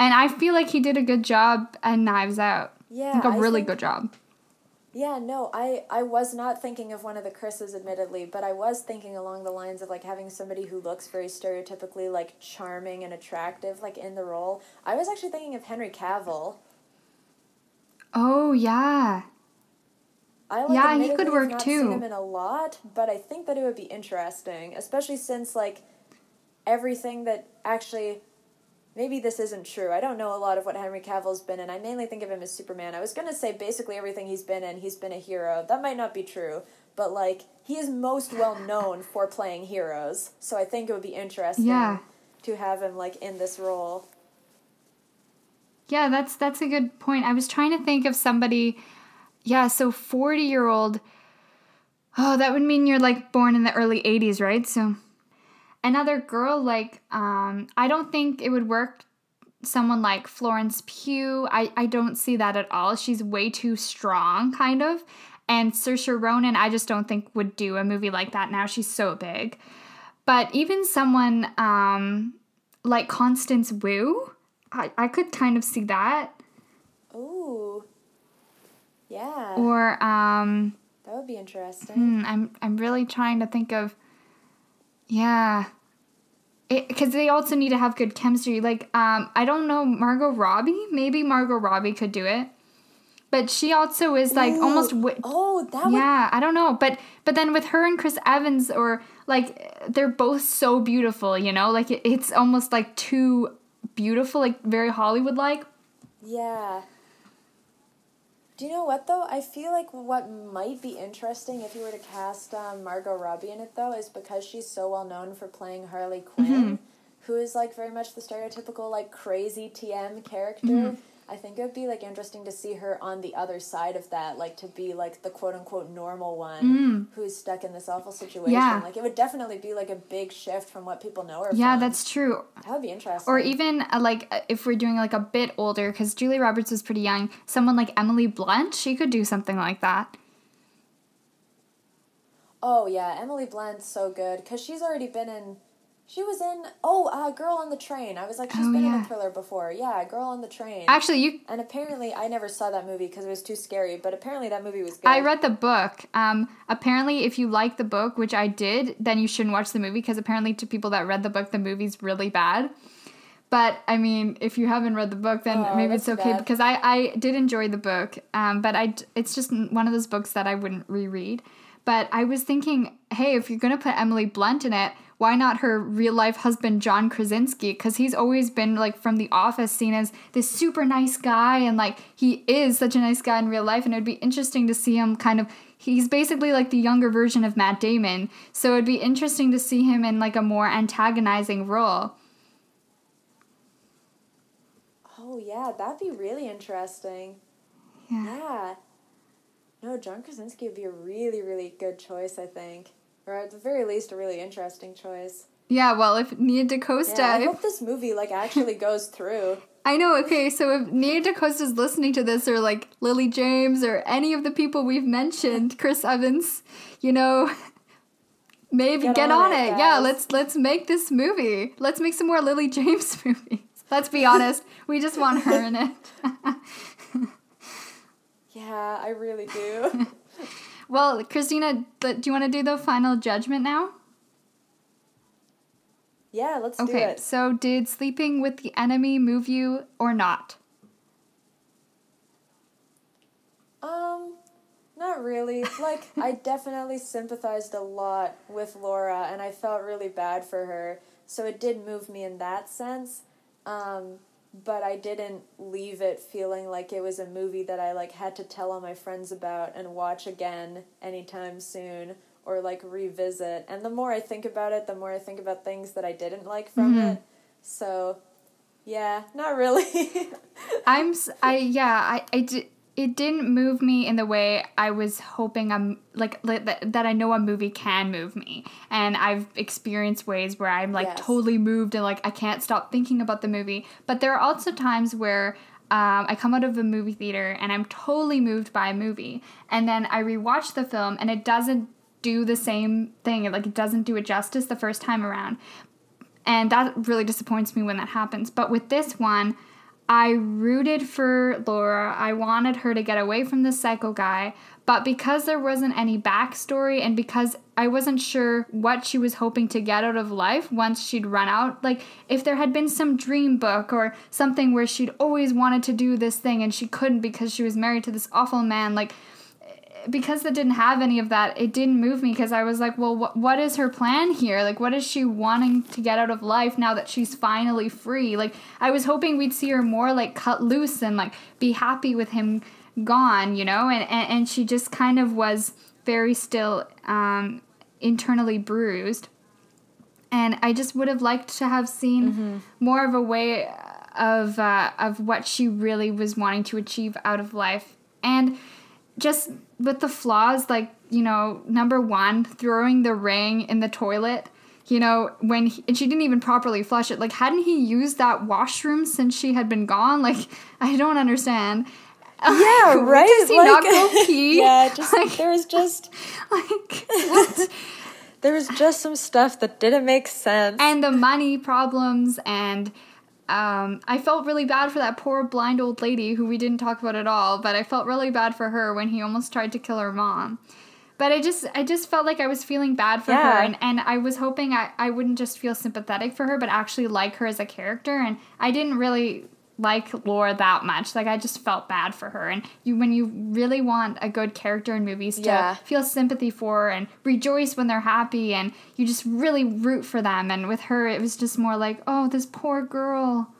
And I feel like he did a good job at Knives Out. Yeah. Like, good job. Yeah, no, I was not thinking of one of the Chris's, admittedly, but I was thinking along the lines of, like, having somebody who looks very stereotypically, like, charming and attractive, like, in the role. I was actually thinking of Henry Cavill. Oh, yeah. He could work too. I've not seen him in a lot, but I think that it would be interesting, especially since, like, everything that actually, maybe this isn't true. I don't know a lot of what Henry Cavill's been in. I mainly think of him as Superman. I was going to say basically everything he's been in, he's been a hero. That might not be true, but, like, he is most well known for playing heroes, so I think it would be interesting to have him, like, in this role. Yeah, that's a good point. I was trying to think of somebody. Yeah, so 40-year-old Oh, that would mean you're, like, born in the early 80s, right? So another girl, like, I don't think it would work. Someone like Florence Pugh, I don't see that at all. She's way too strong, kind of. And Saoirse Ronan, I just don't think would do a movie like that now. She's so big. But even someone like Constance Wu, I could kind of see that. Ooh. Yeah. Or that would be interesting. I'm really trying to think of, yeah, because they also need to have good chemistry. Like, I don't know, Margot Robbie? Maybe Margot Robbie could do it. But she also is, like, ooh, almost... yeah, I don't know. But then with her and Chris Evans, or, like, they're both so beautiful, you know? Like, it's almost, like, too beautiful, like, very Hollywood-like. Yeah. Do you know what, though? I feel like what might be interesting if you were to cast Margot Robbie in it, though, is because she's so well-known for playing Harley Quinn, mm-hmm. who is, like, very much the stereotypical, like, crazy TM character. Mm-hmm. I think it would be, like, interesting to see her on the other side of that, like, to be, like, the quote-unquote normal one who's stuck in this awful situation. Yeah. Like, it would definitely be, like, a big shift from what people know her from. Yeah, that's true. That would be interesting. Or even, like, if we're doing, like, a bit older, because Julia Roberts was pretty young, someone like Emily Blunt, she could do something like that. Oh, yeah, Emily Blunt's so good, because she's already been in... She was in, Girl on the Train. I was like, she's been in a thriller before. Yeah, Girl on the Train. Actually, And apparently, I never saw that movie because it was too scary, but apparently that movie was good. I read the book. Apparently, if you like the book, which I did, then you shouldn't watch the movie because apparently to people that read the book, the movie's really bad. But, I mean, if you haven't read the book, then maybe it's okay because I did enjoy the book, but it's just one of those books that I wouldn't reread. But I was thinking, hey, if you're going to put Emily Blunt in it, why not her real-life husband, John Krasinski? Because he's always been, like, from The Office seen as this super nice guy. And, like, he is such a nice guy in real life. And it would be interesting to see him kind of... He's basically, like, the younger version of Matt Damon. So it would be interesting to see him in, like, a more antagonizing role. Oh, yeah. That'd be really interesting. Yeah. No, John Krasinski would be a really, really good choice, I think. Or at the very least, a really interesting choice. Yeah, well, if Nia DaCosta... Yeah, I hope this movie, like, actually goes through. I know, okay, so if Nia DaCosta's listening to this, or, like, Lily James, or any of the people we've mentioned, Chris Evans, you know, maybe get on it. Guys. Yeah, let's make this movie. Let's make some more Lily James movies. Let's be honest, we just want her in it. Yeah, I really do. Well, Christina, do you want to do the final judgment now? Yeah, let's do it. Okay, so did Sleeping with the Enemy move you or not? Not really. Like, I definitely sympathized a lot with Laura, and I felt really bad for her. So it did move me in that sense. But I didn't leave it feeling like it was a movie that I, like, had to tell all my friends about and watch again anytime soon or, like, revisit. And the more I think about it, the more I think about things that I didn't like from it. So, yeah, not really. It didn't move me in the way I was hoping, that I know a movie can move me. And I've experienced ways where I'm, like, totally moved and, like, I can't stop thinking about the movie. But there are also times where I come out of a movie theater and I'm totally moved by a movie. And then I rewatch the film and it doesn't do the same thing. It doesn't do it justice the first time around. And that really disappoints me when that happens. But with this one... I rooted for Laura. I wanted her to get away from the psycho guy, but because there wasn't any backstory and because I wasn't sure what she was hoping to get out of life once she'd run out, like if there had been some dream book or something where she'd always wanted to do this thing and she couldn't because she was married to this awful man, like because that didn't have any of that, it didn't move me because I was like, well, what is her plan here? Like, what is she wanting to get out of life now that she's finally free? Like, I was hoping we'd see her more, like, cut loose and, like, be happy with him gone, you know? And she just kind of was very still internally bruised. And I just would have liked to have seen more of a way of what she really was wanting to achieve out of life. And just with the flaws, like, you know, number one, throwing the ring in the toilet, you know, when he, and she didn't even properly flush it. Like, hadn't he used that washroom since she had been gone? Like, I don't understand. Yeah, right? Does he not go pee? Yeah, just, like, there was just... like, what? There was just some stuff that didn't make sense. And the money problems, and I felt really bad for that poor blind old lady who we didn't talk about at all, but I felt really bad for her when he almost tried to kill her mom. But I just felt like I was feeling bad for her, and I was hoping I wouldn't just feel sympathetic for her, but actually like her as a character, and I didn't really... like Laura that much. Like, I just felt bad for her. And when you really want a good character in movies to feel sympathy for and rejoice when they're happy, and you just really root for them. And with her, it was just more like, oh, this poor girl.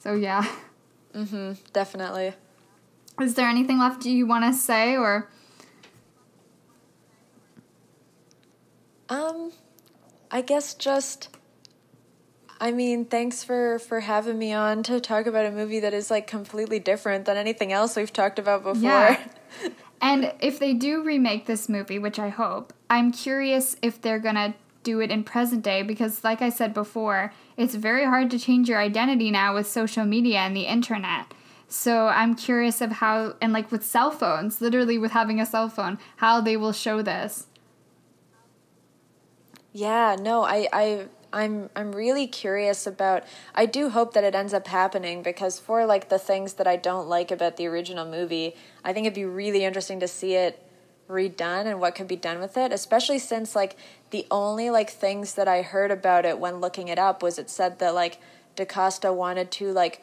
So, yeah. Mm-hmm. Definitely. Is there anything left you want to say, or? I guess just... I mean, thanks for having me on to talk about a movie that is, like, completely different than anything else we've talked about before. Yeah. And if they do remake this movie, which I hope, I'm curious if they're going to do it in present day, because, like I said before, it's very hard to change your identity now with social media and the internet. So I'm curious of how, and, like, with cell phones, literally with having a cell phone, how they will show this. Yeah, no, I'm really curious about... I do hope that it ends up happening, because for, like, the things that I don't like about the original movie, I think it'd be really interesting to see it redone and what could be done with it, especially since, like, the only, like, things that I heard about it when looking it up was it said that, like, DaCosta wanted to, like,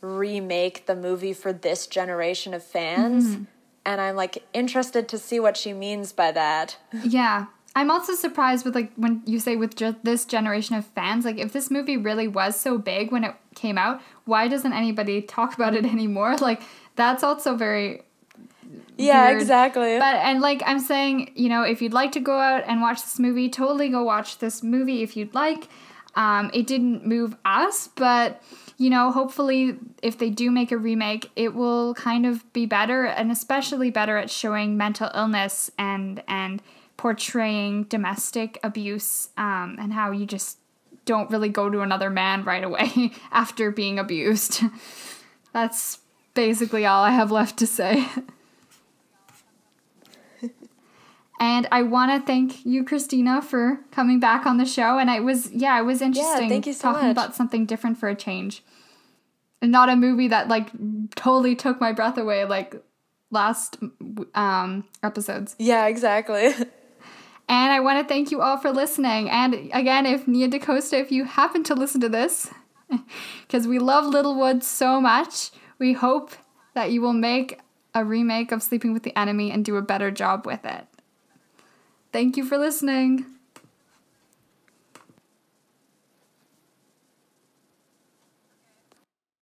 remake the movie for this generation of fans, mm-hmm. and I'm, like, interested to see what she means by that. Yeah. I'm also surprised with, like, when you say with this generation of fans, like, if this movie really was so big when it came out, why doesn't anybody talk about it anymore? Like, that's also very weird. Exactly. But, and, like, I'm saying, you know, if you'd like to go out and watch this movie, totally go watch this movie if you'd like. It didn't move us, but, you know, hopefully if they do make a remake, it will kind of be better, and especially better at showing mental illness and portraying domestic abuse, and how you just don't really go to another man right away after being abused. That's basically all I have left to say. And I want to thank you, Christina, for coming back on the show. And it was interesting thank you so talking much. About something different for a change. And not a movie that, like, totally took my breath away, like last episodes. Yeah, exactly. And I want to thank you all for listening. And again, if Nia DaCosta, if you happen to listen to this, because we love Little Woods so much, we hope that you will make a remake of Sleeping with the Enemy and do a better job with it. Thank you for listening.